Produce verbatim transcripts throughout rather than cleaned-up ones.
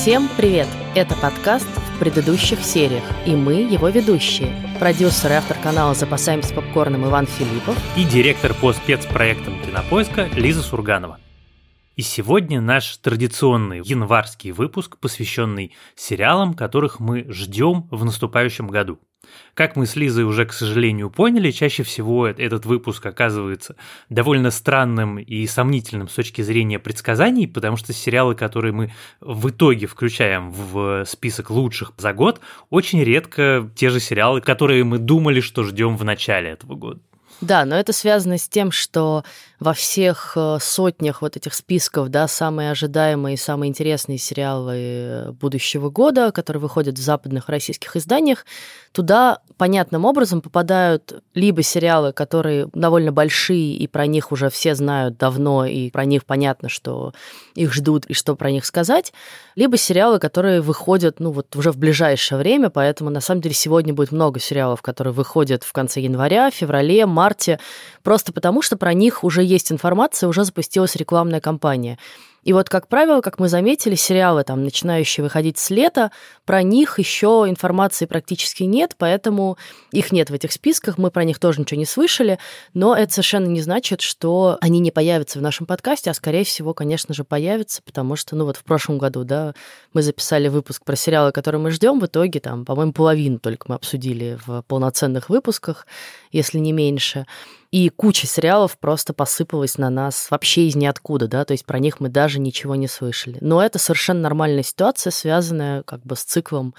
Всем привет! Это подкаст в предыдущих сериях, и мы его ведущие. Продюсер и автор канала «Запасаемся попкорном» Иван Филиппов и директор по спецпроектам Кинопоиска Лиза Сурганова. И сегодня наш традиционный январский выпуск, посвященный сериалам, которых мы ждем в наступающем году. Как мы с Лизой уже, к сожалению, поняли, чаще всего этот выпуск оказывается довольно странным и сомнительным с точки зрения предсказаний, потому что сериалы, которые мы в итоге включаем в список лучших за год, очень редко те же сериалы, которые мы думали, что ждем в начале этого года. Да, но это связано с тем, что во всех сотнях вот этих списков, да, самые ожидаемые и самые интересные сериалы будущего года, которые выходят в западных российских изданиях, туда понятным образом попадают либо сериалы, которые довольно большие, и про них уже все знают давно, и про них понятно, что их ждут и что про них сказать, либо сериалы, которые выходят, ну, вот уже в ближайшее время, поэтому, на самом деле, сегодня будет много сериалов, которые выходят в конце января, феврале, марте, просто потому, что про них уже есть информация, уже запустилась рекламная кампания. И вот, как правило, как мы заметили, сериалы, там, начинающие выходить с лета, про них еще информации практически нет, поэтому их нет в этих списках, мы про них тоже ничего не слышали, но это совершенно не значит, что они не появятся в нашем подкасте, а, скорее всего, конечно же, появятся, потому что, ну вот в прошлом году, да, мы записали выпуск про сериалы, которые мы ждем, в итоге, там, по-моему, половину только мы обсудили в полноценных выпусках, если не меньше. И куча сериалов просто посыпалась на нас вообще из ниоткуда, да, то есть про них мы даже ничего не слышали. Но это совершенно нормальная ситуация, связанная как бы с циклом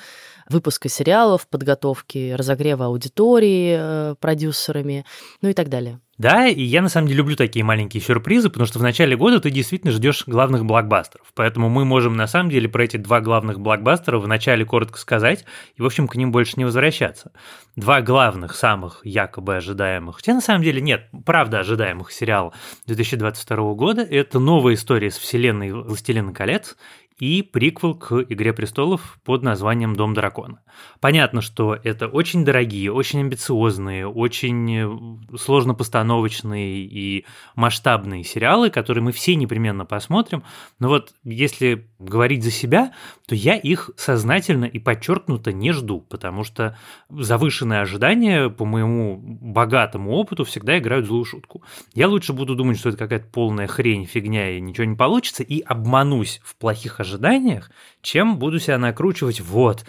выпуска сериалов, подготовки, разогрева аудитории э, продюсерами, ну и так далее. Да, и я на самом деле люблю такие маленькие сюрпризы, потому что в начале года ты действительно ждешь главных блокбастеров. Поэтому мы можем на самом деле про эти два главных блокбастера в начале коротко сказать и, в общем, к ним больше не возвращаться. Два главных, самых якобы ожидаемых, хотя на самом деле нет, правда ожидаемых сериала две тысячи двадцать второго года – это новая история с вселенной «Властелина колец» и приквел к «Игре престолов» под названием «Дом дракона». Понятно, что это очень дорогие, очень амбициозные, очень сложнопостановочные и масштабные сериалы, которые мы все непременно посмотрим. Но вот если говорить за себя, то я их сознательно и подчеркнуто не жду, потому что завышенные ожидания, по моему богатому опыту, всегда играют злую шутку. Я лучше буду думать, что это какая-то полная хрень, фигня, и ничего не получится, и обманусь в плохих ожиданиях, ожиданиях, чем буду себя накручивать. Вот,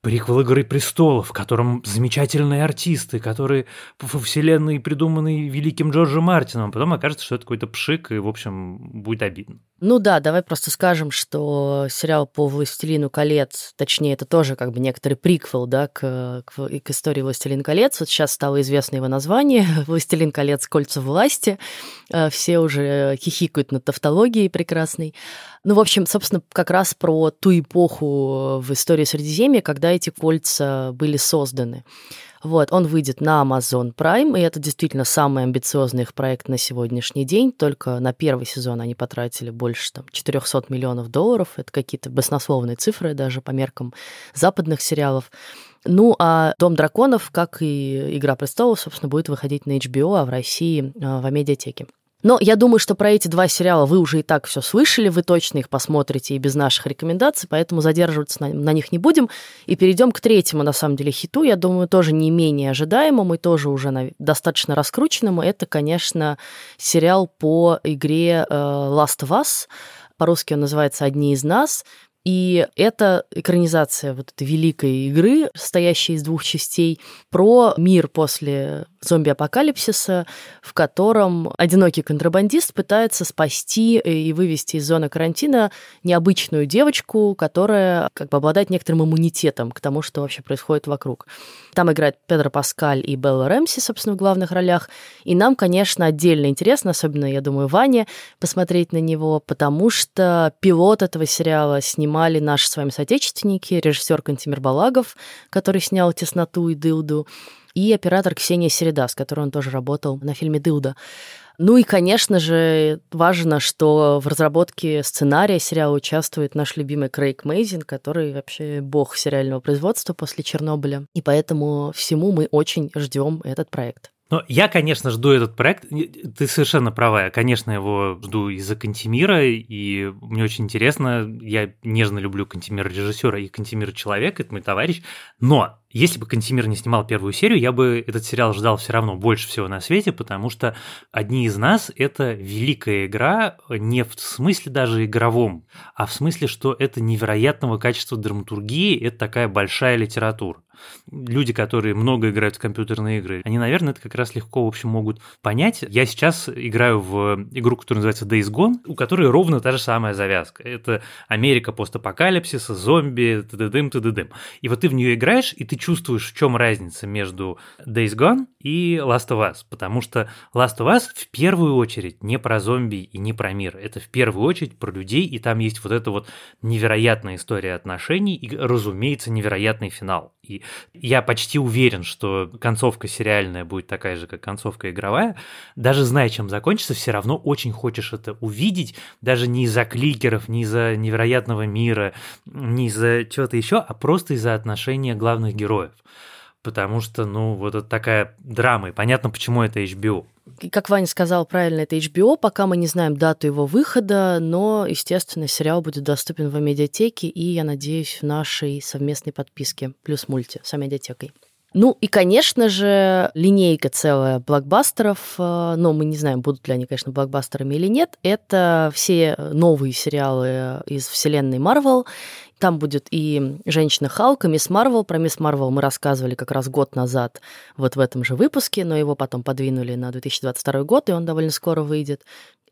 приквел «Игры престолов», в котором замечательные артисты, которые во вселенной придуманы великим Джорджем Мартином, потом окажется, что это какой-то пшик, и, в общем, будет обидно. Ну да, давай просто скажем, что сериал по «Властелину колец», точнее, это тоже как бы некоторый приквел, да, к, к, к истории «Властелин колец». Вот сейчас стало известно его название «Властелин колец: Кольца власти». Все уже хихикают над тавтологией прекрасной. Ну, в общем, собственно, как раз про ту эпоху в истории Средиземья, когда эти кольца были созданы. Вот, он выйдет на Amazon Prime, и это действительно самый амбициозный их проект на сегодняшний день. Только на первый сезон они потратили больше там, четыреста миллионов долларов. Это какие-то баснословные цифры даже по меркам западных сериалов. Ну, а «Дом драконов», как и «Игра престолов», собственно, будет выходить на эйч би о, а в России в Амедиатеке. Но я думаю, что про эти два сериала вы уже и так все слышали, вы точно их посмотрите и без наших рекомендаций, поэтому задерживаться на, на них не будем. И перейдем к третьему, на самом деле, хиту, я думаю, тоже не менее ожидаемому и тоже уже на, достаточно раскрученному. Это, конечно, сериал по игре э, Last of Us, по-русски он называется «Одни из нас». И это экранизация вот этой великой игры, состоящей из двух частей, про мир после зомби-апокалипсиса, в котором одинокий контрабандист пытается спасти и вывести из зоны карантина необычную девочку, которая как бы обладает некоторым иммунитетом к тому, что вообще происходит вокруг. Там играет Педро Паскаль и Белла Рэмси, собственно, в главных ролях. И нам, конечно, отдельно интересно, особенно, я думаю, Ване, посмотреть на него, потому что пилот этого сериала снимал наши с вами соотечественники, режиссер Кантемир Балагов, который снял «Тесноту» и «Дылду», и оператор Ксения Середа, с которой он тоже работал на фильме «Дылда». Ну и, конечно же, важно, что в разработке сценария сериала участвует наш любимый Крейг Мейзин, который вообще бог сериального производства после «Чернобыля». И поэтому всему мы очень ждем этот проект. Но я, конечно, жду этот проект. Ты совершенно права. Я, конечно, его жду из-за Кантемира, и мне очень интересно. Я нежно люблю Кантемира режиссера и Кантемира человека, это мой товарищ. Но если бы Кантемир не снимал первую серию, я бы этот сериал ждал все равно больше всего на свете, потому что «Одни из нас» — это великая игра не в смысле даже игровом, а в смысле, что это невероятного качества драматургии, это такая большая литература. Люди, которые много играют в компьютерные игры, они, наверное, это как раз легко, в общем, могут понять. Я сейчас играю в игру, которая называется Days Gone, у которой ровно та же самая завязка. Это Америка постапокалипсиса, зомби, тддым, тддым. И вот ты в нее играешь, и ты чувствуешь, в чем разница между Days Gone и Last of Us, потому что Last of Us в первую очередь не про зомби и не про мир. Это в первую очередь про людей, и там есть вот эта вот невероятная история отношений и, разумеется, невероятный финал. И я почти уверен, что концовка сериальная будет такая же, как концовка игровая. Даже зная, чем закончится, все равно очень хочешь это увидеть, даже не из-за кликеров, не из-за невероятного мира, не из-за чего-то еще, а просто из-за отношения главных героев. Потому что, ну, вот это такая драма, и понятно, почему это эйч би о. Как Ваня сказал правильно, это эйч би о, пока мы не знаем дату его выхода, но, естественно, сериал будет доступен в медиатеке и, я надеюсь, в нашей совместной подписке плюс мульти с медиатекой. Ну и, конечно же, линейка целая блокбастеров, но мы не знаем, будут ли они, конечно, блокбастерами или нет. Это все новые сериалы из вселенной Marvel. Там будет и «Женщина-Халк», и «Мисс Марвел». Про «Мисс Марвел» мы рассказывали как раз год назад вот в этом же выпуске, но его потом подвинули на две тысячи двадцать второй год, и он довольно скоро выйдет.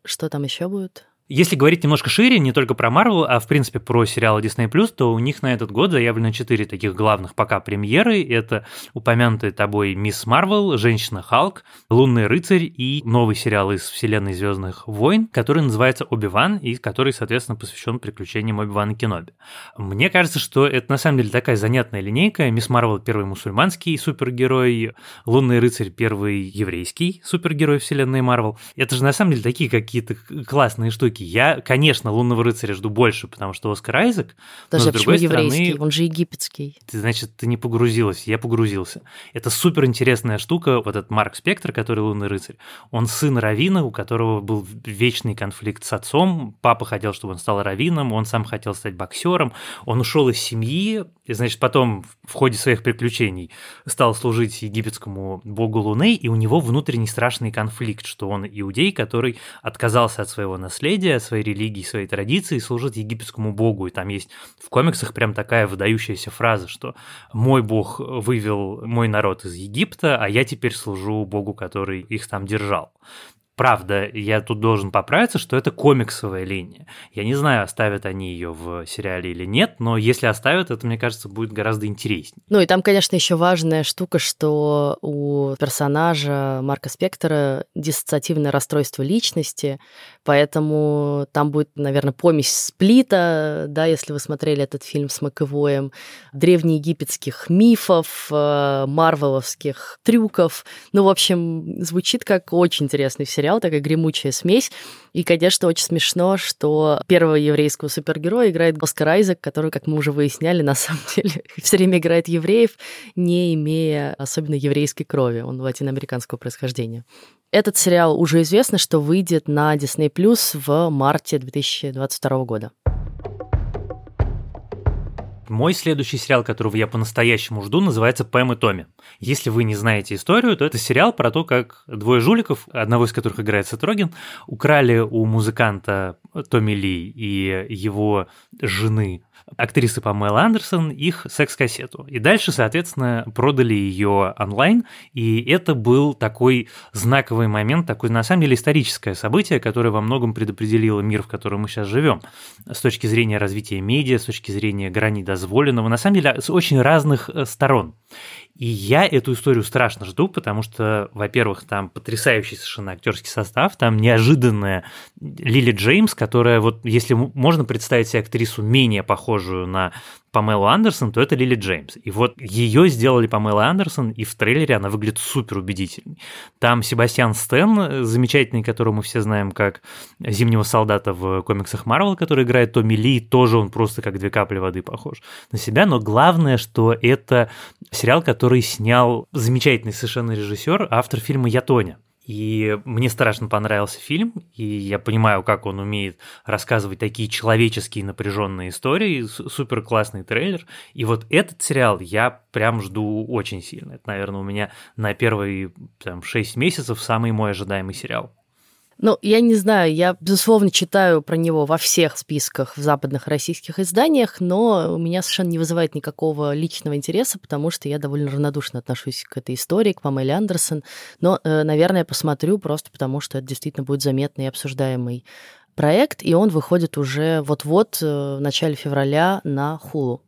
Что там еще будет? Если говорить немножко шире, не только про Marvel, а в принципе про сериалы Disney+, то у них на этот год заявлено четыре таких главных пока премьеры. Это упомянутые тобой «Мисс Марвел», «Женщина-Халк», «Лунный рыцарь» и новый сериал из вселенной «Звездных войн», который называется «Оби-Ван» и который, соответственно, посвящен приключениям Оби-Вана Кеноби. Мне кажется, что это на самом деле такая занятная линейка. «Мисс Марвел» — первый мусульманский супергерой, «Лунный рыцарь» — первый еврейский супергерой вселенной Marvel. Это же на самом деле такие какие-то классные штуки. Я, конечно, «Лунного рыцаря» жду больше, потому что Оскар Айзек, даже но, с другой еврейский? Стороны... Он же египетский. Ты, значит, ты не погрузилась, я погрузился. Это суперинтересная штука, вот этот Марк Спектр, который «Лунный рыцарь», он сын Равина, у которого был вечный конфликт с отцом, папа хотел, чтобы он стал раввином, он сам хотел стать боксером, он ушел из семьи, и, значит, потом в ходе своих приключений стал служить египетскому богу Луны, и у него внутренний страшный конфликт, что он иудей, который отказался от своего наследия, своей религии, своей традиции, служит египетскому богу. И там есть в комиксах прям такая выдающаяся фраза, что «мой бог вывел мой народ из Египта, а я теперь служу богу, который их там держал». Правда, я тут должен поправиться, что это комиксовая линия. Я не знаю, оставят они ее в сериале или нет, но если оставят, это, мне кажется, будет гораздо интереснее. Ну и там, конечно, еще важная штука, что у персонажа Марка Спектора диссоциативное расстройство личности, поэтому там будет, наверное, помесь сплита, да, если вы смотрели этот фильм с Маковоем, древнеегипетских мифов, марвеловских трюков. Ну, в общем, звучит как очень интересный сериал. Такая гремучая смесь. И, конечно, очень смешно, что первого еврейского супергероя играет Оскар Айзек, который, как мы уже выясняли, на самом деле все время играет евреев, не имея особенно еврейской крови. Он латиноамериканского происхождения. Этот сериал уже известно, что выйдет на Disney+ в марте две тысячи двадцать второго года. Мой следующий сериал, которого я по-настоящему жду, называется «Пэм и Томми». Если вы не знаете историю, то это сериал про то, как двое жуликов, одного из которых играет Сет Роген, украли у музыканта Томми Ли и его жены, актрисы Памелы Андерсон, их секс-кассету. И дальше, соответственно, продали ее онлайн, и это был такой знаковый момент, такое, на самом деле, историческое событие, которое во многом предопределило мир, в котором мы сейчас живем, с точки зрения развития медиа, с точки зрения граний дозволенного, на самом деле, с очень разных сторон. И я эту историю страшно жду, потому что, во-первых, там потрясающий совершенно актерский состав, там неожиданная Лили Джеймс, которая, вот если можно представить себе актрису менее похожую на Памелу Андерсон, то это Лили Джеймс. И вот ее сделали Памела Андерсон, и в трейлере она выглядит супер убедительной. Там Себастьян Стэн, замечательный, которого мы все знаем как Зимнего солдата в комиксах Marvel, который играет Томми Ли, тоже он просто как две капли воды похож на себя. Но главное, что это сериал, который снял замечательный совершенно режиссер, автор фильма «Я, Тоня». И мне страшно понравился фильм, и я понимаю, как он умеет рассказывать такие человеческие напряженные истории, супер классный трейлер. И вот этот сериал я прям жду очень сильно. Это, наверное, у меня на первые там, шесть месяцев самый мой ожидаемый сериал. Ну, я не знаю, я, безусловно, читаю про него во всех списках в западных российских изданиях, но у меня совершенно не вызывает никакого личного интереса, потому что я довольно равнодушно отношусь к этой истории, к Памеле Андерсон. Но, наверное, посмотрю просто потому, что это действительно будет заметный и обсуждаемый проект, и он выходит уже вот-вот в начале февраля на Hulu.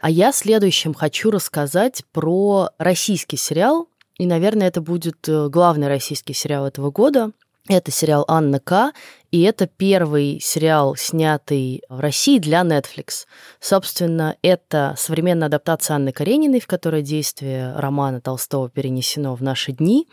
А я следующим хочу рассказать про российский сериал, и, наверное, это будет главный российский сериал этого года. Это сериал «Анна К», и это первый сериал, снятый в России для Netflix. Собственно, это современная адаптация Анны Карениной, в которой действие романа Толстого перенесено в наши дни.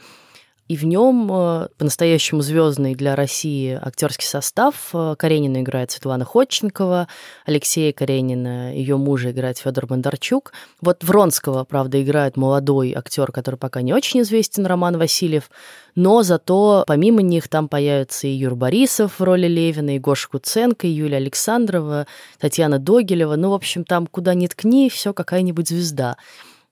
И в нем по-настоящему звездный для России актерский состав. Каренина играет Светлана Ходченкова, Алексея Каренина, ее мужа играет Федор Бондарчук. Вот Вронского, правда, играет молодой актер, который пока не очень известен, Роман Васильев. Но зато помимо них там появятся и Юр Борисов в роли Левина, и Гоша Куценко, и Юлия Александрова, Татьяна Догилева. Ну, в общем, там куда ни ткни, все какая-нибудь звезда.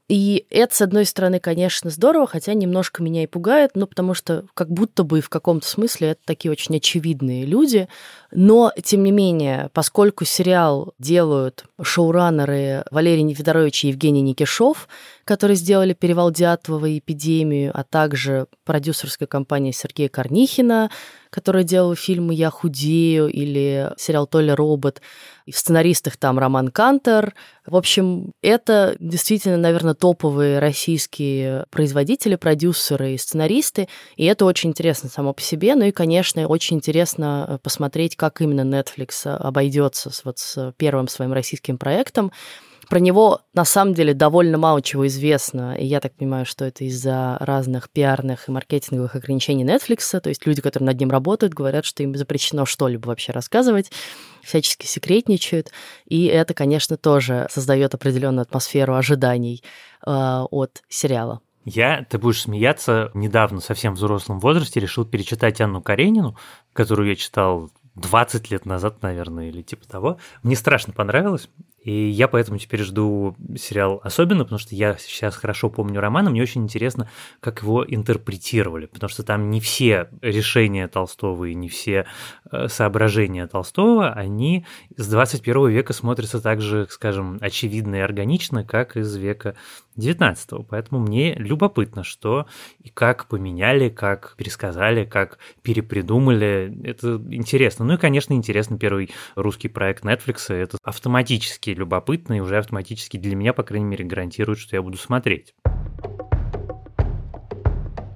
И это, с одной стороны, конечно, здорово, хотя немножко меня и пугает, ну, потому что как будто бы в каком-то смысле это такие очень очевидные люди. Но, тем не менее, поскольку сериал делают шоураннеры Валерий Нефедорович и Евгений Никишов, которые сделали «Перевал Дятлова» и «Эпидемию», а также продюсерская компания Сергея Корнихина, которая делала фильмы «Я худею» или сериал «Толя робот». И в сценаристах там Роман Кантер. В общем, это действительно, наверное, топовые российские производители, продюсеры и сценаристы. И это очень интересно само по себе. Ну и, конечно, очень интересно посмотреть, как именно Netflix обойдется вот с первым своим российским проектом. Про него, на самом деле, довольно мало чего известно, и я так понимаю, что это из-за разных пиарных и маркетинговых ограничений Netflix, то есть люди, которые над ним работают, говорят, что им запрещено что-либо вообще рассказывать, всячески секретничают, и это, конечно, тоже создает определенную атмосферу ожиданий э, от сериала. Я, ты будешь смеяться, недавно, совсем в взрослом возрасте, решил перечитать Анну Каренину, которую я читал двадцать лет назад, наверное, или типа того. Мне страшно понравилось. И я поэтому теперь жду сериал особенно, потому что я сейчас хорошо помню роман, и мне очень интересно, как его интерпретировали, потому что там не все решения Толстого и не все соображения Толстого, они с двадцать первого века смотрятся так же, скажем, очевидно и органично, как из века девятнадцатого. Поэтому мне любопытно, что и как поменяли, как пересказали, как перепридумали. Это интересно. Ну и, конечно, интересно первый русский проект Netflix. Это автоматически любопытно и уже автоматически для меня, по крайней мере, гарантирует, что я буду смотреть.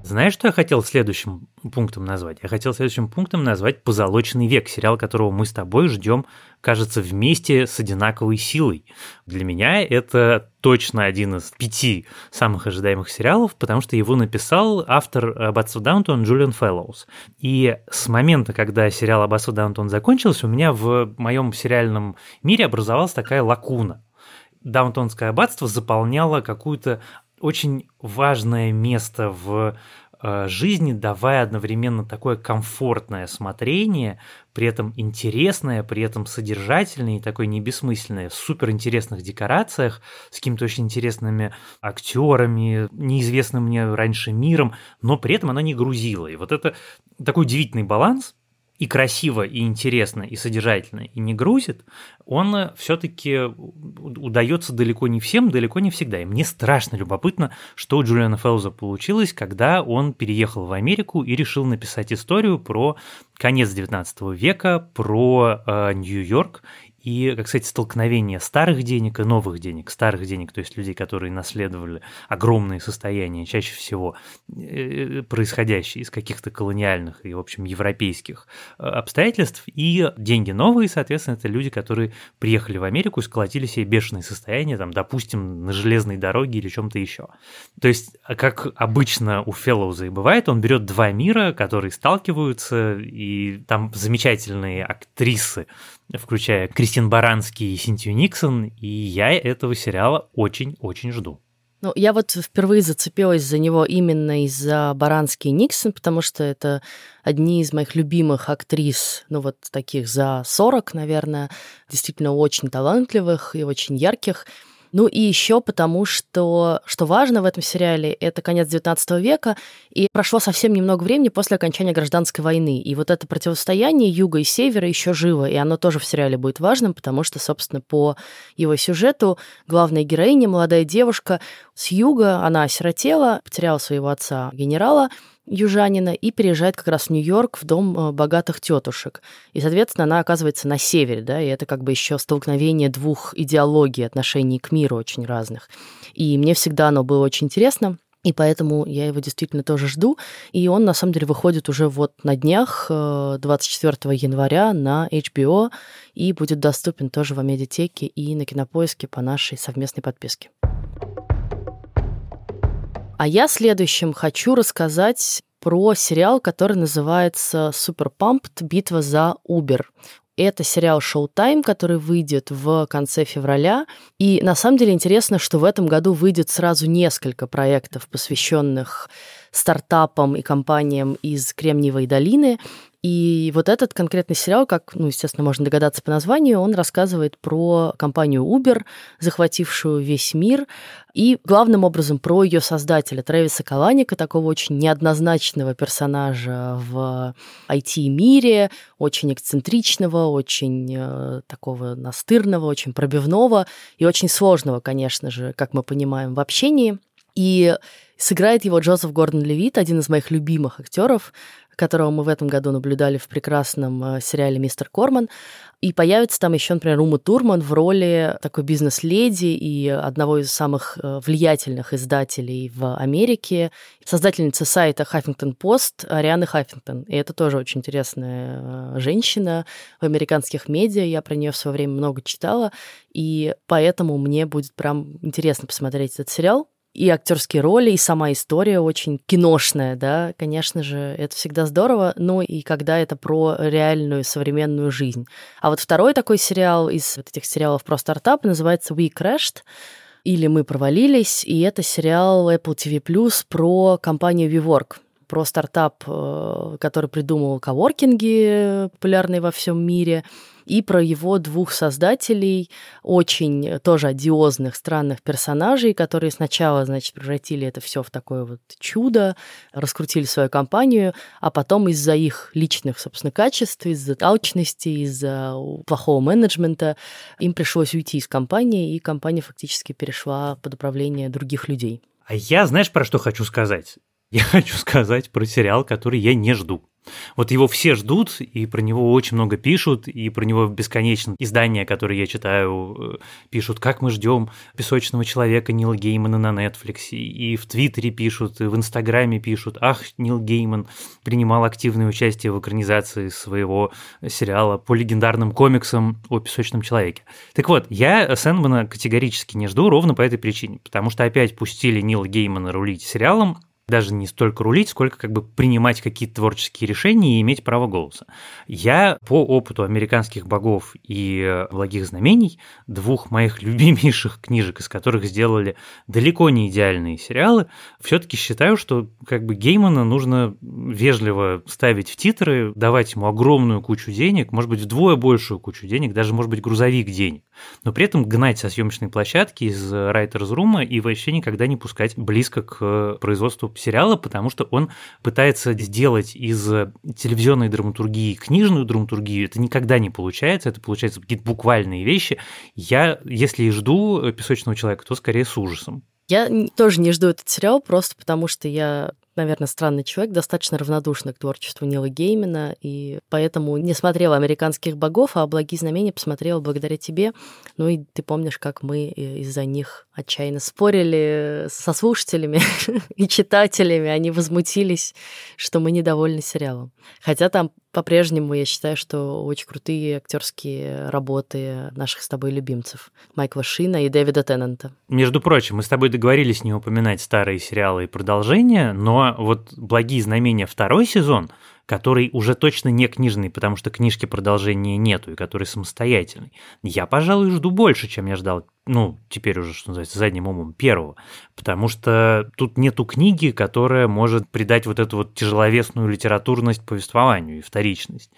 Знаешь, что я хотел следующим пунктом назвать? Я хотел следующим пунктом назвать «Позолоченный век», сериал, которого мы с тобой ждем, кажется, вместе с одинаковой силой. Для меня это точно один из пяти самых ожидаемых сериалов, потому что его написал автор «Аббатства Даунтон» Джулиан Феллоус. И с момента, когда сериал «Аббатство Даунтон» закончился, у меня в моем сериальном мире образовалась такая лакуна. Даунтонское аббатство заполняло какую-то очень важное место в э, жизни, давая одновременно такое комфортное смотрение, при этом интересное, при этом содержательное и такое не бессмысленное, в суперинтересных декорациях, с какими-то очень интересными актерами, неизвестным мне раньше миром, но при этом оно не грузило. И вот это такой удивительный баланс, и красиво, и интересно, и содержательно, и не грузит, он все-таки удается далеко не всем, далеко не всегда. И мне страшно любопытно, что у Джулиана Феллоуза получилось, когда он переехал в Америку и решил написать историю про конец девятнадцатого века, про э, Нью-Йорк, и, как сказать, столкновение старых денег и новых денег. Старых денег, то есть людей, которые наследовали огромные состояния, чаще всего происходящие из каких-то колониальных и, в общем, европейских обстоятельств, и деньги новые, соответственно, это люди, которые приехали в Америку и сколотили себе бешеные состояния, там, допустим, на железной дороге или чем-то еще. То есть, как обычно у Феллоуза и бывает, он берет два мира, которые сталкиваются, и там замечательные актрисы, включая Кристин Барански и Синтию Никсон, и я этого сериала очень-очень жду. Ну, я вот впервые зацепилась за него именно из-за Барански и Никсон, потому что это одни из моих любимых актрис, ну вот таких за сорок, наверное, действительно очень талантливых и очень ярких. Ну и еще потому, что, что важно в этом сериале, это конец девятнадцатого века, и прошло совсем немного времени после окончания гражданской войны. И вот это противостояние юга и севера еще живо, и оно тоже в сериале будет важным, потому что, собственно, по его сюжету главная героиня, молодая девушка с юга, она осиротела, потеряла своего отца генерала, южанина, и переезжает как раз в Нью-Йорк в дом богатых тетушек. И, соответственно, она оказывается на севере, да, и это как бы еще столкновение двух идеологий, отношений к миру очень разных. И мне всегда оно было очень интересно, и поэтому я его действительно тоже жду. И он, на самом деле, выходит уже вот на днях, двадцать четвёртого января на эйч би о, и будет доступен тоже в Амедиатеке и на Кинопоиске по нашей совместной подписке. А я следующим хочу рассказать про сериал, который называется «Super Pumped. Битва за Uber». Это сериал «Showtime», который выйдет в конце февраля. И на самом деле интересно, что в этом году выйдет сразу несколько проектов, посвященных стартапам и компаниям из Кремниевой долины. И вот этот конкретный сериал, как, ну, естественно, можно догадаться по названию, он рассказывает про компанию Uber, захватившую весь мир, и главным образом про ее создателя Трэвиса Каланика, такого очень неоднозначного персонажа в ай ти-мире, очень эксцентричного, очень э, такого настырного, очень пробивного и очень сложного, конечно же, как мы понимаем, в общении. И сыграет его Джозеф Гордон-Левитт, один из моих любимых актеров, которого мы в этом году наблюдали в прекрасном сериале «Мистер Корман». И появится там еще, например, Ума Турман в роли такой бизнес-леди и одного из самых влиятельных издателей в Америке, создательница сайта «Хаффингтон Пост» Арианы Хаффингтон. И это тоже очень интересная женщина в американских медиа. Я про нее в свое время много читала, и поэтому мне будет прям интересно посмотреть этот сериал. И актерские роли, и сама история очень киношная, да, конечно же, это всегда здорово, ну и когда это про реальную современную жизнь. А вот второй такой сериал из вот этих сериалов про стартап называется «We Crashed», или «Мы провалились», и это сериал Apple ти ви плюс про компанию WeWork, про стартап, который придумал коворкинги, популярные во всем мире, и про его двух создателей, очень тоже одиозных, странных персонажей, которые сначала, значит, превратили это все в такое вот чудо, раскрутили свою компанию, а потом из-за их личных, собственно, качеств, из-за алчности, из-за плохого менеджмента им пришлось уйти из компании, и компания фактически перешла под управление других людей. А я, знаешь, про что хочу сказать? Я хочу сказать про сериал, который я не жду. Вот его все ждут, и про него очень много пишут, и про него бесконечно издания, которые я читаю, пишут, как мы ждем «Песочного человека» Нила Геймана на Netflix, и в Твиттере пишут, и в Инстаграме пишут, ах, Нил Гейман принимал активное участие в экранизации своего сериала по легендарным комиксам о «Песочном человеке». Так вот, я Сэндмана категорически не жду ровно по этой причине, потому что опять пустили Нила Геймана рулить сериалом, даже не столько рулить, сколько как бы принимать какие-то творческие решения и иметь право голоса. Я по опыту «Американских богов» и «Благих знамений», двух моих любимейших книжек, из которых сделали далеко не идеальные сериалы, все-таки считаю, что как бы Геймана нужно вежливо ставить в титры, давать ему огромную кучу денег, может быть, вдвое большую кучу денег, даже, может быть, грузовик денег, но при этом гнать со съемочной площадки из райтерс-рума и вообще никогда не пускать близко к производству сериала, потому что он пытается сделать из телевизионной драматургии книжную драматургию, это никогда не получается, это получается какие-то буквальные вещи. Я, если и жду «Песочного человека», то скорее с ужасом. Я тоже не жду этот сериал, просто потому что я наверное, странный человек, достаточно равнодушна к творчеству Нила Геймана, и поэтому не смотрела «Американских богов», а «Благие знамения» посмотрела благодаря тебе. Ну и ты помнишь, как мы из-за них отчаянно спорили со слушателями и читателями. Они возмутились, что мы недовольны сериалом. Хотя там по-прежнему я считаю, что очень крутые актерские работы наших с тобой любимцев. Майкла Шина и Дэвида Теннанта. Между прочим, мы с тобой договорились не упоминать старые сериалы и продолжения, но вот «Благие знамения» второй сезон, который уже точно не книжный, потому что книжки продолжения нету, и который самостоятельный, я, пожалуй, жду больше, чем я ждал, ну, теперь уже, что называется, задним умом первого, потому что тут нету книги, которая может придать вот эту вот тяжеловесную литературность повествованию и вторичность.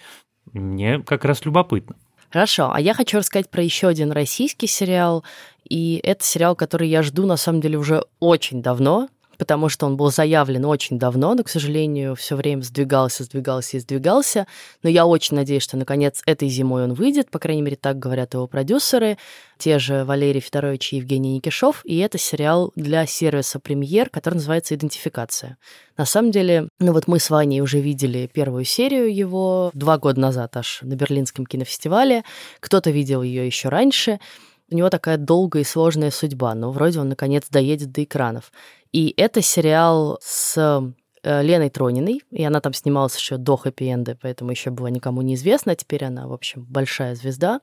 Мне как раз любопытно. Хорошо, а я хочу рассказать про еще один российский сериал, и это сериал, который я жду, на самом деле, уже очень давно, потому что он был заявлен очень давно, но, к сожалению, все время сдвигался, сдвигался и сдвигался. Но я очень надеюсь, что, наконец, этой зимой он выйдет. По крайней мере, так говорят его продюсеры, те же Валерий Федорович и Евгений Никишов. И это сериал для сервиса «Премьер», который называется «Идентификация». На самом деле, ну вот мы с Ваней уже видели первую серию его два года назад аж на Берлинском кинофестивале. Кто-то видел ее еще раньше. У него такая долгая и сложная судьба, но вроде он, наконец, доедет до экранов. И это сериал с Леной Трониной, и она там снималась еще до хэппи-энда, поэтому еще была никому неизвестна, а теперь она, в общем, большая звезда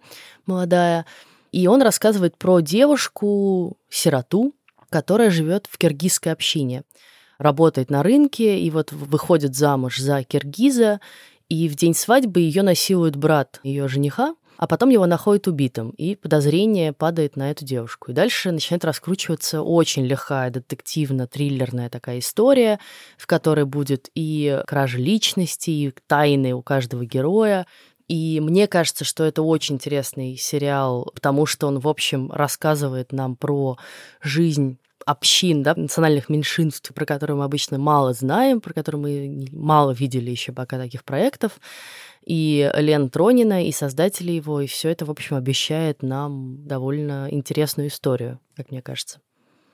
молодая. И он рассказывает про девушку-сироту, которая живет в киргизской общине, работает на рынке и вот выходит замуж за киргиза, и в день свадьбы ее насилует брат ее жениха, а потом его находят убитым, и подозрение падает на эту девушку. И дальше начинает раскручиваться очень лихая, детективно-триллерная такая история, в которой будет и кража личности, и тайны у каждого героя. И мне кажется, что это очень интересный сериал, потому что он, в общем, рассказывает нам про жизнь общин, да, национальных меньшинств, про которые мы обычно мало знаем, про которые мы мало видели еще пока таких проектов, и Лена Тронина, и создатели его, и все это, в общем, обещает нам довольно интересную историю, как мне кажется.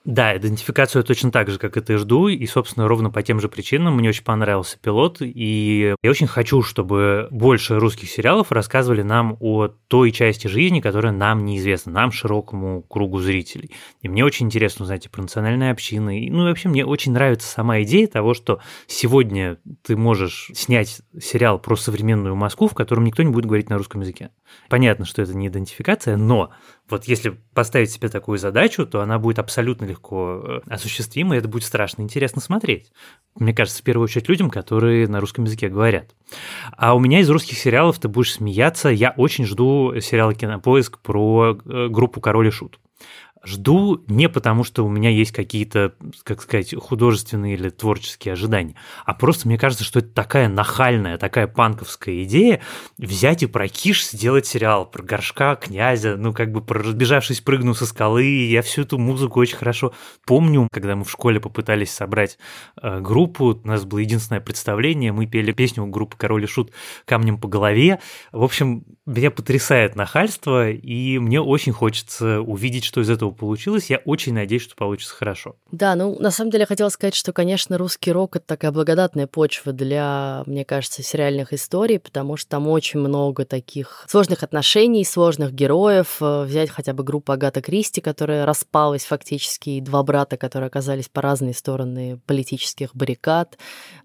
Да, «Идентификацию» точно так же, как и ты, жду, и, собственно, ровно по тем же причинам мне очень понравился пилот, и я очень хочу, чтобы больше русских сериалов рассказывали нам о той части жизни, которая нам неизвестна, нам, широкому кругу зрителей. И мне очень интересно узнать и про национальные общины, и, ну, и вообще мне очень нравится сама идея того, что сегодня ты можешь снять сериал про современную Москву, в котором никто не будет говорить на русском языке. Понятно, что это не идентификация, но вот если поставить себе такую задачу, то она будет абсолютно легко осуществимо, и это будет страшно интересно смотреть. Мне кажется, в первую очередь людям, которые на русском языке говорят. А у меня из русских сериалов, ты будешь смеяться, я очень жду сериала «Кинопоиск» про группу «Король и Шут». Жду не потому, что у меня есть какие-то, как сказать, художественные или творческие ожидания, а просто мне кажется, что это такая нахальная, такая панковская идея взять и про Киш сделать сериал, про Горшка, князя, ну как бы про «Разбежавшись, прыгну со скалы». Я всю эту музыку очень хорошо помню, когда мы в школе попытались собрать э, группу, у нас было единственное представление, мы пели песню группы «Король и Шут» «Камнем по голове». В общем, меня потрясает нахальство, и мне очень хочется увидеть, что из этого получилось. Я очень надеюсь, что получится хорошо. Да, ну, на самом деле, я хотела сказать, что, конечно, русский рок — это такая благодатная почва для, мне кажется, сериальных историй, потому что там очень много таких сложных отношений, сложных героев. Взять хотя бы группу Агаты Кристи, которая распалась фактически, и два брата, которые оказались по разные стороны политических баррикад,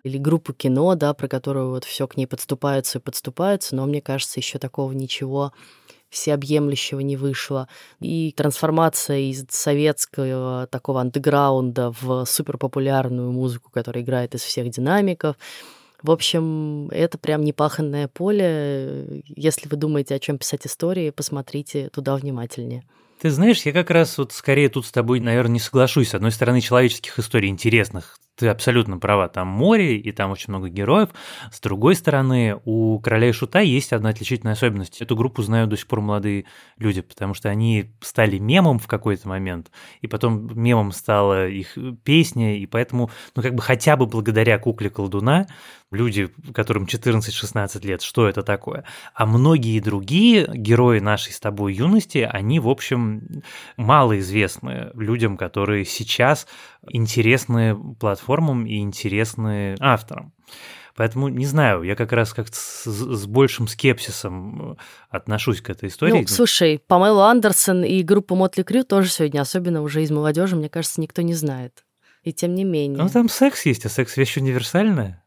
или группу «Кино», да, про которую вот все к ней подступаются и подступаются, но, мне кажется, еще такого ничего всеобъемлющего не вышло. И трансформация из советского такого андеграунда в суперпопулярную музыку, которая играет из всех динамиков. В общем, это прям непаханное поле. Если вы думаете, о чем писать истории, посмотрите туда внимательнее. Ты знаешь, я как раз вот скорее тут с тобой, наверное, не соглашусь. С одной стороны, человеческих историй интересных, ты абсолютно права, там море, и там очень много героев. С другой стороны, у «Короля и Шута» есть одна отличительная особенность. Эту группу знают до сих пор молодые люди, потому что они стали мемом в какой-то момент, и потом мемом стала их песня, и поэтому, ну, как бы хотя бы благодаря «Кукле колдуна» люди, которым четырнадцать-шестнадцать лет, что это такое? А многие другие герои нашей с тобой юности, они, в общем, фильм малоизвестный людям, которые сейчас интересны платформам и интересны авторам. Поэтому, не знаю, я как раз как-то с, с большим скепсисом отношусь к этой истории. Ну, слушай, Памела Андерсон и группа Мотли Крю тоже сегодня, особенно уже из молодежи, мне кажется, никто не знает. И тем не менее. Ну, там секс есть, а секс – вещь универсальная.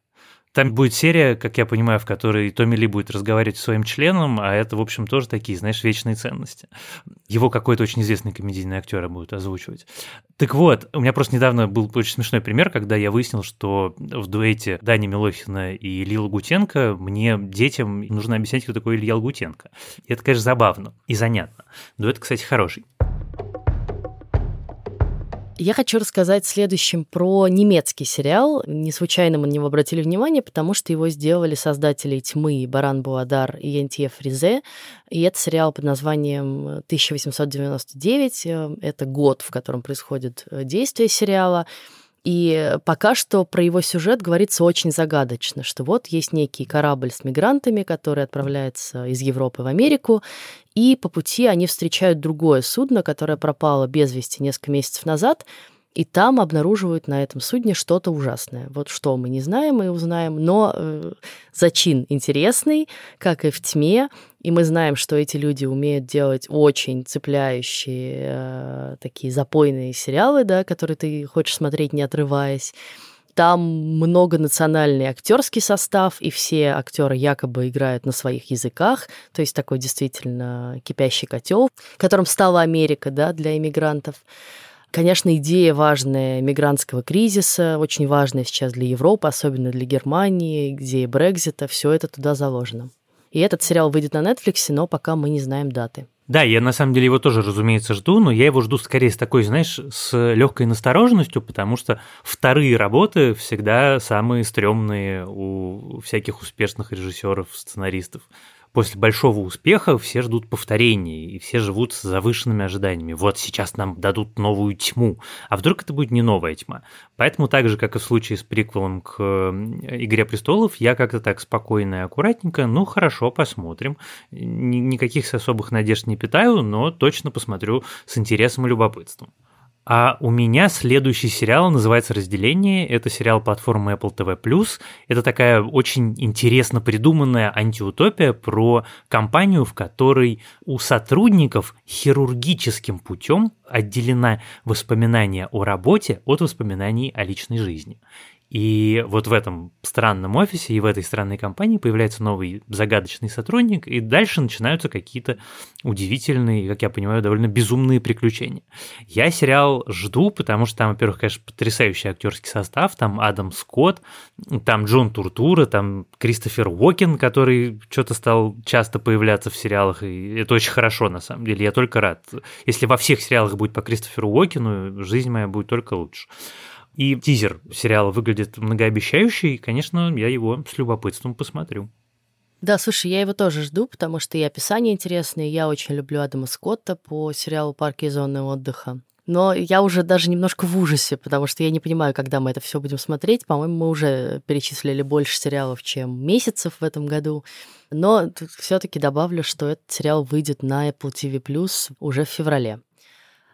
Там будет серия, как я понимаю, в которой Томми Ли будет разговаривать с своим членом, а это, в общем, тоже такие, знаешь, вечные ценности. Его какой-то очень известный комедийный актер будет озвучивать. Так вот, у меня просто недавно был очень смешной пример, когда я выяснил, что в дуэте Дани Милохина и Ильи Лагутенко мне, детям, нужно объяснять, кто такой Илья Лагутенко. И это, конечно, забавно и занятно. Дуэт, кстати, хороший. Я хочу рассказать следующим про немецкий сериал. Не случайно мы на него обратили внимание, потому что его сделали создатели «Тьмы» Баран Буадар и Н Т Ф Ризе. И это сериал под названием тысяча восемьсот девяносто девять. Это год, в котором происходит действие сериала. И пока что про его сюжет говорится очень загадочно, что вот есть некий корабль с мигрантами, который отправляется из Европы в Америку, и по пути они встречают другое судно, которое пропало без вести несколько месяцев назад, и там обнаруживают на этом судне что-то ужасное. Вот что мы не знаем и узнаем, но э, зачин интересный, как и в «Тьме», и мы знаем, что эти люди умеют делать очень цепляющие э, такие запойные сериалы, да, которые ты хочешь смотреть, не отрываясь. Там многонациональный актерский состав, и все актеры якобы играют на своих языках, то есть такой действительно кипящий котел, которым стала Америка, да, для иммигрантов. Конечно, идея важная мигрантского кризиса, очень важная сейчас для Европы, особенно для Германии, идея Брексита, все это туда заложено. И этот сериал выйдет на Netflix, но пока мы не знаем даты. Да, я на самом деле его тоже, разумеется, жду, но я его жду скорее с такой, знаешь, с легкой настороженностью, потому что вторые работы всегда самые стрёмные у всяких успешных режиссеров, сценаристов. После большого успеха все ждут повторений, и все живут с завышенными ожиданиями. Вот сейчас нам дадут новую тьму, а вдруг это будет не новая тьма. Поэтому так же, как и в случае с приквелом к «Игре престолов», я как-то так спокойно и аккуратненько, ну хорошо, посмотрим. Никаких особых надежд не питаю, но точно посмотрю с интересом и любопытством. А у меня следующий сериал называется «Разделение». Это сериал платформы Apple ти ви плюс. Это такая очень интересно придуманная антиутопия про компанию, в которой у сотрудников хирургическим путем отделено воспоминание о работе от воспоминаний о личной жизни. И вот в этом странном офисе и в этой странной компании появляется новый загадочный сотрудник, и дальше начинаются какие-то удивительные, как я понимаю, довольно безумные приключения. Я сериал жду, потому что там, во-первых, конечно, потрясающий актерский состав, там Адам Скотт, там Джон Туртура, там Кристофер Уокен, который что-то стал часто появляться в сериалах, и это очень хорошо, на самом деле, я только рад. Если во всех сериалах будет по Кристоферу Уокену, жизнь моя будет только лучше. И тизер сериала выглядит многообещающе, и, конечно, я его с любопытством посмотрю. Да, слушай, я его тоже жду, потому что и описание интересное, и я очень люблю Адама Скотта по сериалу «Парки и зоны отдыха». Но я уже даже немножко в ужасе, потому что я не понимаю, когда мы это все будем смотреть. По-моему, мы уже перечислили больше сериалов, чем месяцев в этом году. Но все-таки добавлю, что этот сериал выйдет на Apple ти ви плюс уже в феврале.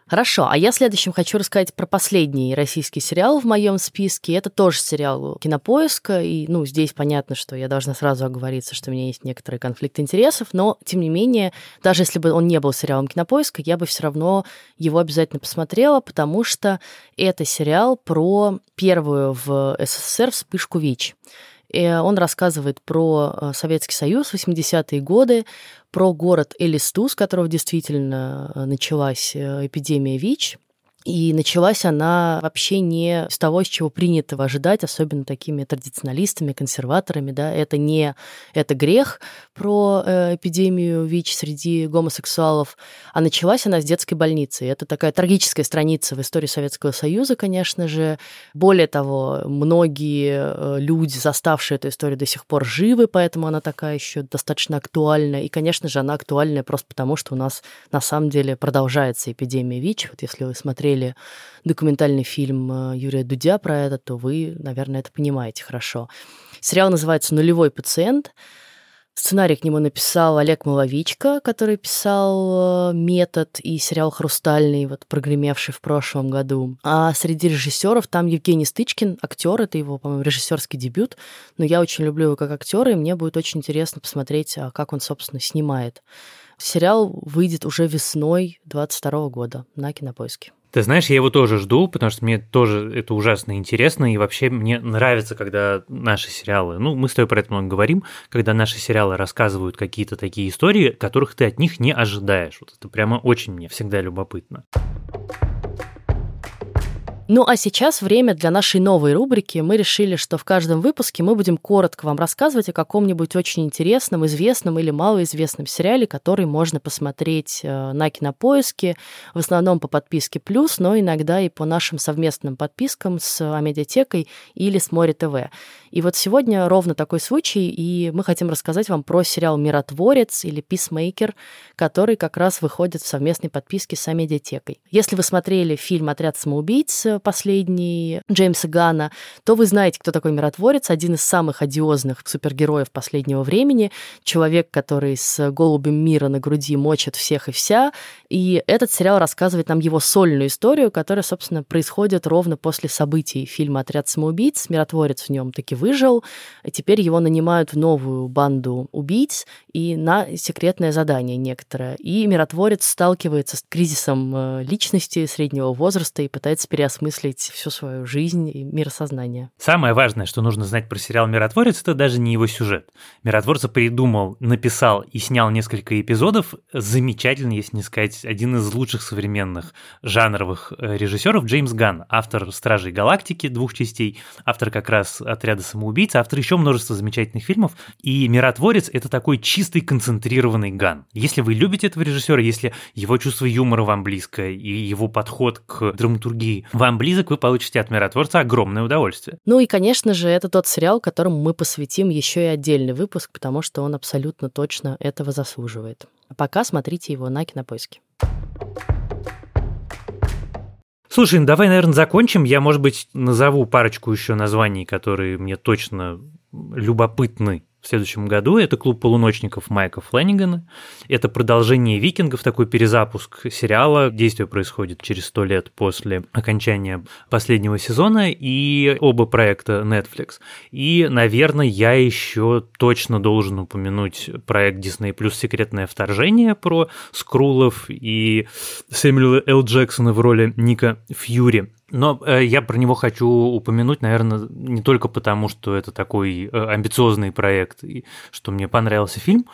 Хорошо, а я следующим хочу рассказать про последний российский сериал в моем списке. Это тоже сериал «Кинопоиска», и, ну, здесь понятно, что я должна сразу оговориться, что у меня есть некоторый конфликт интересов, но, тем не менее, даже если бы он не был сериалом «Кинопоиска», я бы все равно его обязательно посмотрела, потому что это сериал про первую в эс эс эс эр вспышку ВИЧ. Он рассказывает про Советский Союз, восьмидесятые годы, про город Элисту, с которого действительно началась эпидемия ВИЧ. И началась она вообще не с того, с чего принято ожидать, особенно такими традиционалистами, консерваторами. Да? Это не это грех про эпидемию ВИЧ среди гомосексуалов, а началась она с детской больницы. Это такая трагическая страница в истории Советского Союза, конечно же. Более того, многие люди, заставшие эту историю, до сих пор живы, поэтому она такая еще достаточно актуальна. И, конечно же, она актуальна просто потому, что у нас на самом деле продолжается эпидемия ВИЧ. Вот если вы смотрели или документальный фильм Юрия Дудя про это, то вы, наверное, это понимаете хорошо. Сериал называется «Нулевой пациент». Сценарий к нему написал Олег Маловичко, который писал «Метод» и сериал «Хрустальный», вот прогремевший в прошлом году. А среди режиссеров там Евгений Стычкин, актер, это его, по-моему, режиссерский дебют. Но я очень люблю его как актера, и мне будет очень интересно посмотреть, как он, собственно, снимает. Сериал выйдет уже весной двадцать второго года на Кинопоиске. Ты знаешь, я его тоже жду, потому что мне тоже это ужасно интересно, и вообще мне нравится, когда наши сериалы, ну, мы с тобой про это много говорим, когда наши сериалы рассказывают какие-то такие истории, которых ты от них не ожидаешь. Вот это прямо очень мне всегда любопытно. Ну, а сейчас время для нашей новой рубрики. Мы решили, что в каждом выпуске мы будем коротко вам рассказывать о каком-нибудь очень интересном, известном или малоизвестном сериале, который можно посмотреть на Кинопоиске, в основном по подписке «Плюс», но иногда и по нашим совместным подпискам с Амедиатекой или с Море ТВ. И вот сегодня ровно такой случай, и мы хотим рассказать вам про сериал «Миротворец» или «Писмейкер», который как раз выходит в совместной подписке с Амедиатекой. Если вы смотрели фильм «Отряд самоубийц», последний Джеймса Ганна, то вы знаете, кто такой Миротворец, один из самых одиозных супергероев последнего времени, человек, который с голубем мира на груди мочит всех и вся, и этот сериал рассказывает нам его сольную историю, которая, собственно, происходит ровно после событий фильма «Отряд самоубийц». Миротворец в нем таки выжил, и теперь его нанимают в новую банду убийц и на секретное задание некоторое. И Миротворец сталкивается с кризисом личности среднего возраста и пытается переосмыслить мыслить всю свою жизнь и миросознание. Самое важное, что нужно знать про сериал «Миротворец», это даже не его сюжет. «Миротворца» придумал, написал и снял несколько эпизодов замечательно, если не сказать, один из лучших современных жанровых режиссеров Джеймс Ганн, автор «Стражей галактики» двух частей, автор как раз «Отряда самоубийц», автор еще множества замечательных фильмов. И «Миротворец» — это такой чистый, концентрированный Ганн. Если вы любите этого режиссера, если его чувство юмора вам близко и его подход к драматургии вам близок, вы получите от «Миротворца» огромное удовольствие. Ну и, конечно же, это тот сериал, которому мы посвятим еще и отдельный выпуск, потому что он абсолютно точно этого заслуживает. А пока смотрите его на Кинопоиске. Слушай, ну давай, наверное, закончим. Я, может быть, назову парочку еще названий, которые мне точно любопытны в следующем году. Это «Клуб полуночников» Майка Флэнигана. Это продолжение «Викингов», такой перезапуск сериала. Действие происходит через сто лет после окончания последнего сезона, и оба проекта Netflix. И, наверное, я еще точно должен упомянуть проект Disney+, «Секретное вторжение», про Скруллов и Сэмюэла Л. Джексона в роли Ника Фьюри. Но я про него хочу упомянуть, наверное, не только потому, что это такой амбициозный проект, и что мне понравился фильм,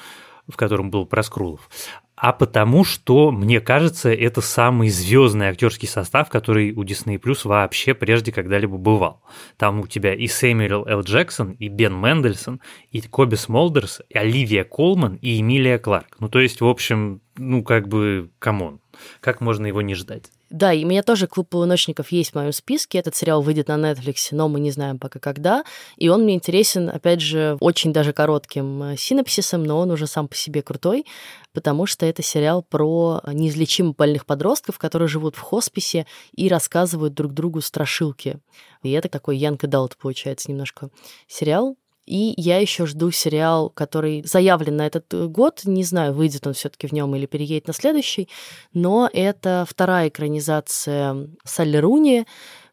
в котором был про Скруллов, а потому что, мне кажется, это самый звездный актерский состав, который у Disney+ вообще прежде когда-либо бывал. Там у тебя и Сэмюэл Л. Джексон, и Бен Мендельсон, и Коби Смолдерс, и Оливия Колман, и Эмилия Кларк. Ну, то есть, в общем, ну, как бы, камон, как можно его не ждать? Да, и у меня тоже «Клуб полуночников» есть в моем списке. Этот сериал выйдет на Netflix, но мы не знаем пока когда. И он мне интересен, опять же, очень даже коротким синопсисом, но он уже сам по себе крутой, потому что это сериал про неизлечимо больных подростков, которые живут в хосписе и рассказывают друг другу страшилки. И это такой Young Adult, получается, немножко сериал. И я еще жду сериал, который заявлен на этот год. Не знаю, выйдет он все-таки в нем или переедет на следующий. Но это вторая экранизация Салли Руни,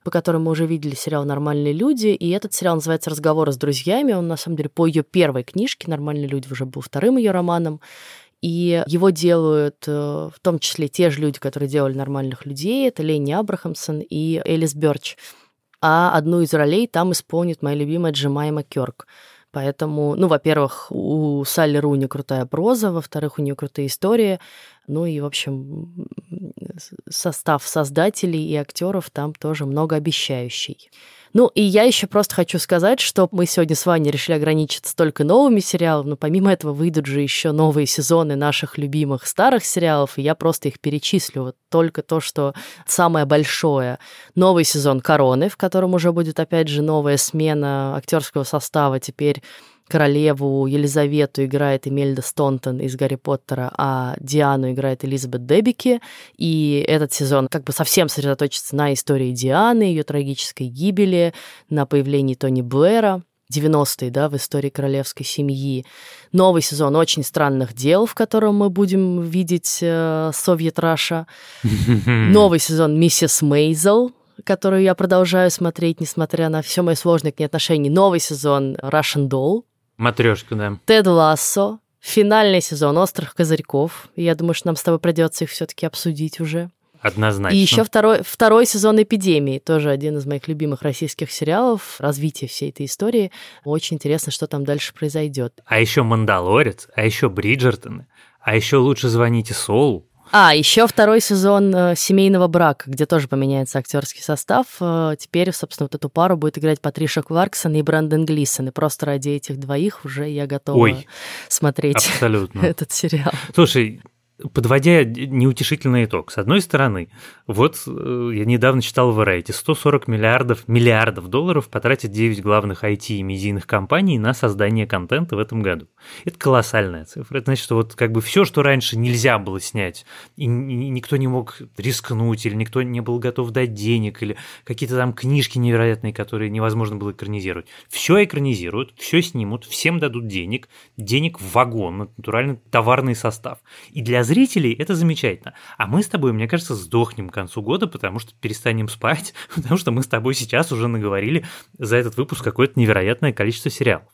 по которой мы уже видели сериал «Нормальные люди». И этот сериал называется «Разговоры с друзьями». Он, на самом деле, по ее первой книжке «Нормальные люди» уже был вторым ее романом. И его делают в том числе те же люди, которые делали «Нормальных людей». Это Лени Абрахамсон и Элис Бёрч. А одну из ролей там исполнит моя любимая Джемайма Кёрк. Поэтому, ну, во-первых, у Салли Руни крутая проза, во-вторых, у нее крутые истории. Ну и, в общем, состав создателей и актеров там тоже многообещающий. Ну, и я еще просто хочу сказать, что мы сегодня с Ваней решили ограничиться только новыми сериалами, но помимо этого выйдут же еще новые сезоны наших любимых старых сериалов, и я просто их перечислю. Вот только то, что самое большое. Новый сезон «Короны», в котором уже будет, опять же, новая смена актерского состава. Теперь королеву Елизавету играет Эмельда Стонтон из «Гарри Поттера», а Диану играет Элизабет Дебики. И этот сезон как бы совсем сосредоточится на истории Дианы, ее трагической гибели, на появлении Тони Блэра. девяностые, да, в истории королевской семьи. Новый сезон «Очень странных дел», в котором мы будем видеть э, Совет Раша. Новый сезон «Миссис Мейзел», которую я продолжаю смотреть, несмотря на все мои сложные к ней отношения. Новый сезон «Russian Doll». Матрешка, да. «Тед Лассо». Финальный сезон «Острых козырьков». Я думаю, что нам с тобой придется их все-таки обсудить уже. Однозначно. И еще второй, второй сезон «Эпидемии», тоже один из моих любимых российских сериалов, развитие всей этой истории. Очень интересно, что там дальше произойдет. А еще «Мандалорец», а еще «Бриджертоны», а еще «Лучше звоните Солу». А, еще второй сезон «Семейного брака», где тоже поменяется актерский состав. Теперь, собственно, вот эту пару будет играть Патриша Кварксон и Брэндон Глисон. И просто ради этих двоих уже я готова Ой, смотреть абсолютно. Этот сериал. Слушай, подводя неутешительный итог, с одной стороны, вот я недавно читал в Variety, сто сорок миллиардов, миллиардов долларов потратят девять главных ай ти и медийных компаний на создание контента в этом году. Это колоссальная цифра. Это значит, что вот как бы все, что раньше нельзя было снять, и никто не мог рискнуть, или никто не был готов дать денег, или какие-то там книжки невероятные, которые невозможно было экранизировать. Все экранизируют, все снимут, всем дадут денег, денег в вагон, натуральный товарный состав. И для зрителей это замечательно. А мы с тобой, мне кажется, сдохнем к концу года, потому что перестанем спать, потому что мы с тобой сейчас уже наговорили за этот выпуск какое-то невероятное количество сериалов.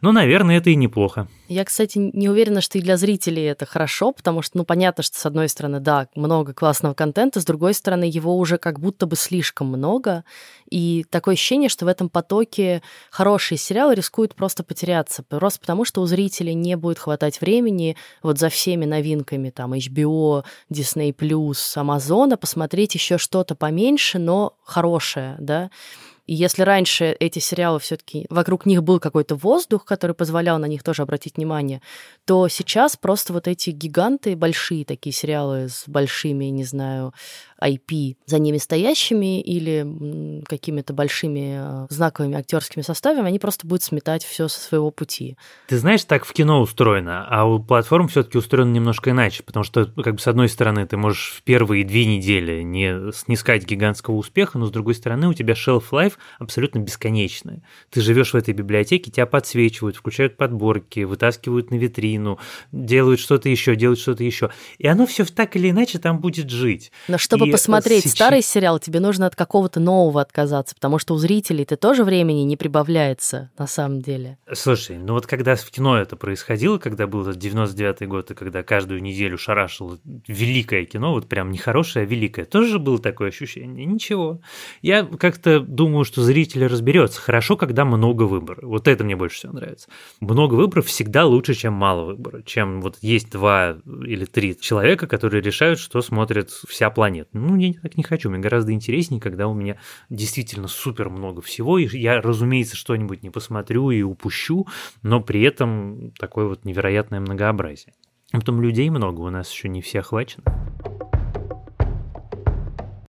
Но, наверное, это и неплохо. Я, кстати, не уверена, что и для зрителей это хорошо, потому что, ну, понятно, что, с одной стороны, да, много классного контента, с другой стороны, его уже как будто бы слишком много, и такое ощущение, что в этом потоке хорошие сериалы рискуют просто потеряться, просто потому что у зрителей не будет хватать времени вот за всеми новинками, там, эйч би о, Disney+, Amazon, посмотреть еще что-то поменьше, но хорошее, да. И если раньше эти сериалы все-таки вокруг них был какой-то воздух, который позволял на них тоже обратить внимание, то сейчас просто вот эти гиганты, большие такие сериалы с большими, не знаю, ай пи, за ними стоящими или какими-то большими знаковыми актерскими составами, они просто будут сметать все со своего пути. Ты знаешь, так в кино устроено, а у платформ все-таки устроено немножко иначе, потому что, как бы, с одной стороны, ты можешь в первые две недели не снискать гигантского успеха, но, с другой стороны, у тебя шелф-лайф абсолютно бесконечный. Ты живешь в этой библиотеке, тебя подсвечивают, включают подборки, вытаскивают на витрину, делают что-то еще, делают что-то еще. И оно все так или иначе там будет жить. Но чтобы И посмотреть сейчас... старый сериал, тебе нужно от какого-то нового отказаться, потому что у зрителей-то тоже времени не прибавляется на самом деле. Слушай, ну вот когда в кино это происходило, когда был этот девяносто девятый год, и когда каждую неделю шарашило великое кино, вот прям не хорошее, а великое, тоже было такое ощущение? Ничего. Я как-то думаю, что зритель разберется. Хорошо, когда много выбора. Вот это мне больше всего нравится. Много выборов всегда лучше, чем мало выбора, чем вот есть два или три человека, которые решают, что смотрит вся планета. Ну, я так не хочу. Мне гораздо интереснее, когда у меня действительно супер много всего, и я, разумеется, что-нибудь не посмотрю и упущу, но при этом такое вот невероятное многообразие. А потом людей много, у нас еще не все охвачено.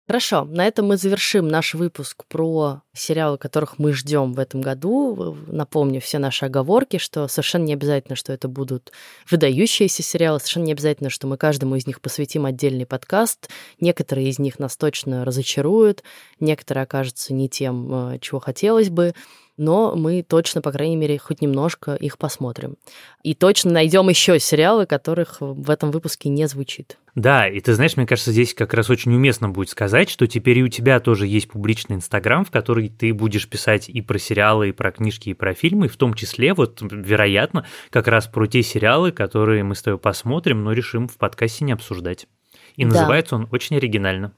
Хорошо, на этом мы завершим наш выпуск про сериалы, которых мы ждем в этом году. Напомню все наши оговорки, что совершенно не обязательно, что это будут выдающиеся сериалы, совершенно не обязательно, что мы каждому из них посвятим отдельный подкаст. Некоторые из них нас точно разочаруют, некоторые окажутся не тем, чего хотелось бы. Но мы точно, по крайней мере, хоть немножко их посмотрим. И точно найдем еще сериалы, которых в этом выпуске не звучит. Да, и ты знаешь, мне кажется, здесь как раз очень уместно будет сказать, что теперь и у тебя тоже есть публичный Инстаграм, в который ты будешь писать и про сериалы, и про книжки, и про фильмы, и в том числе, вот, вероятно, как раз про те сериалы, которые мы с тобой посмотрим, но решим в подкасте не обсуждать. И да. Называется он очень оригинально.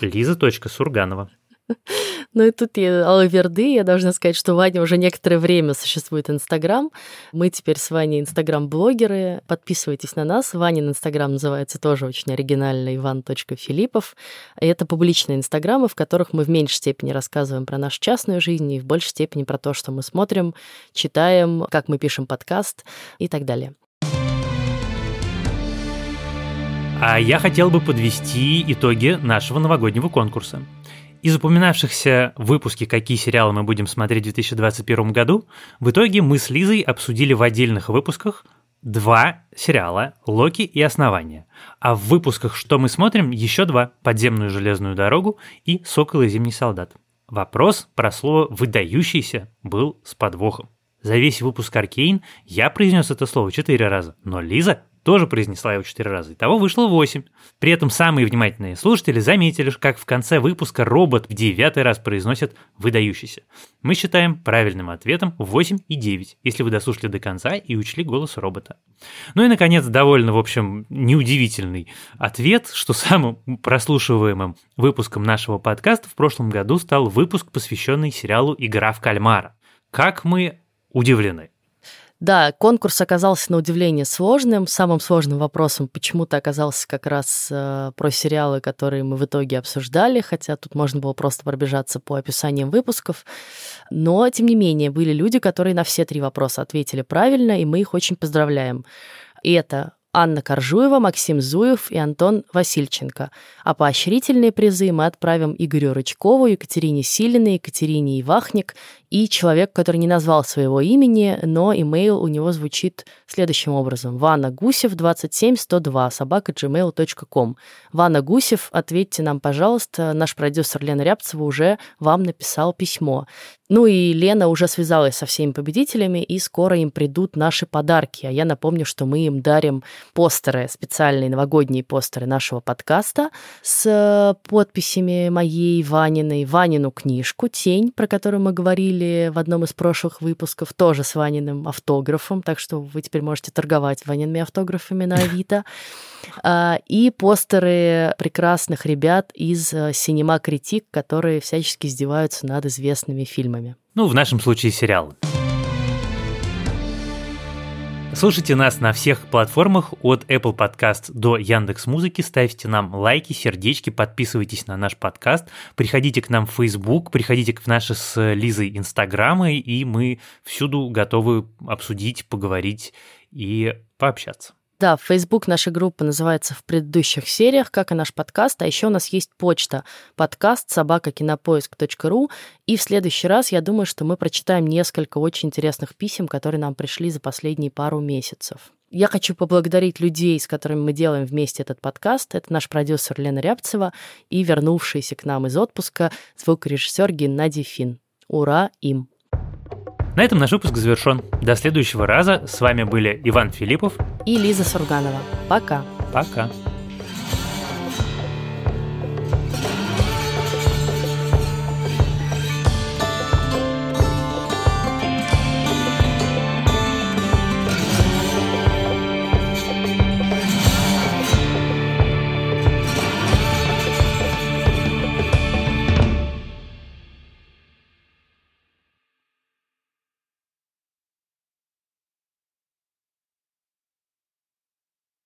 Лиза. Сурганова. Ну и тут я алаверды, я должна сказать, что Ваня уже некоторое время существует Инстаграм. Мы теперь с Ваней Инстаграм-блогеры. Подписывайтесь на нас. Ванин Инстаграм называется тоже очень оригинально Иван.Филиппов. И это публичные Инстаграмы, в которых мы в меньшей степени рассказываем про нашу частную жизнь и в большей степени про то, что мы смотрим, читаем, как мы пишем подкаст и так далее. А я хотел бы подвести итоги нашего новогоднего конкурса. Из упоминавшихся в выпуске, какие сериалы мы будем смотреть в две тысячи двадцать первом году, в итоге мы с Лизой обсудили в отдельных выпусках два сериала «Локи» и «Основание», а в выпусках «Что мы смотрим» еще два «Подземную железную дорогу» и «Сокол и зимний солдат». Вопрос про слово «выдающийся» был с подвохом. За весь выпуск «Аркейн» я произнес это слово четыре раза, но Лиза тоже произнесла его четыре раза. Итого вышло восемь. При этом самые внимательные слушатели заметили, как в конце выпуска робот в девятый раз произносит «выдающийся». Мы считаем правильным ответом восемь и девять, если вы дослушали до конца и учли голос робота. Ну и, наконец, довольно, в общем, неудивительный ответ, что самым прослушиваемым выпуском нашего подкаста в прошлом году стал выпуск, посвященный сериалу «Игра в кальмара». Как мы удивлены. Да, конкурс оказался на удивление сложным. Самым сложным вопросом почему-то оказался как раз э, про сериалы, которые мы в итоге обсуждали, хотя тут можно было просто пробежаться по описаниям выпусков. Но, тем не менее, были люди, которые на все три вопроса ответили правильно, и мы их очень поздравляем. И это Анна Коржуева, Максим Зуев и Антон Васильченко. А поощрительные призы мы отправим Игорю Рычкову, Екатерине Силиной, Екатерине Ивахник и человеку, который не назвал своего имени, но имейл у него звучит следующим образом. Ванна Гусев, двадцать семь сто два, собака джимейл точка ком. Ванна Гусев, ответьте нам, пожалуйста, наш продюсер Лена Рябцева уже вам написал письмо. Ну и Лена уже связалась со всеми победителями, и скоро им придут наши подарки. А я напомню, что мы им дарим постеры, специальные новогодние постеры нашего подкаста с подписями моей, Ваниной, Ванину книжку «Тень», про которую мы говорили в одном из прошлых выпусков, тоже с Ваниным автографом, так что вы теперь можете торговать Ваниными автографами на Авито. И постеры прекрасных ребят из «Синема Критик», которые всячески издеваются над известными фильмами. Ну, в нашем случае сериалы. Слушайте нас на всех платформах от Apple Podcast до Яндекс.Музыки, ставьте нам лайки, сердечки, подписывайтесь на наш подкаст, приходите к нам в Facebook, приходите к наши с Лизой инстаграмы, и мы всюду готовы обсудить, поговорить и пообщаться. Да, в Facebook наша группа называется в предыдущих сериях, как и наш подкаст, а еще у нас есть почта подкаст собака кинопоиск точка ру, и в следующий раз, я думаю, что мы прочитаем несколько очень интересных писем, которые нам пришли за последние пару месяцев. Я хочу поблагодарить людей, с которыми мы делаем вместе этот подкаст. Это наш продюсер Лена Рябцева и вернувшийся к нам из отпуска звукорежиссер Геннадий Фин. Ура им! На этом наш выпуск завершен. До следующего раза. С вами были Иван Филиппов и Лиза Сурганова. Пока. Пока.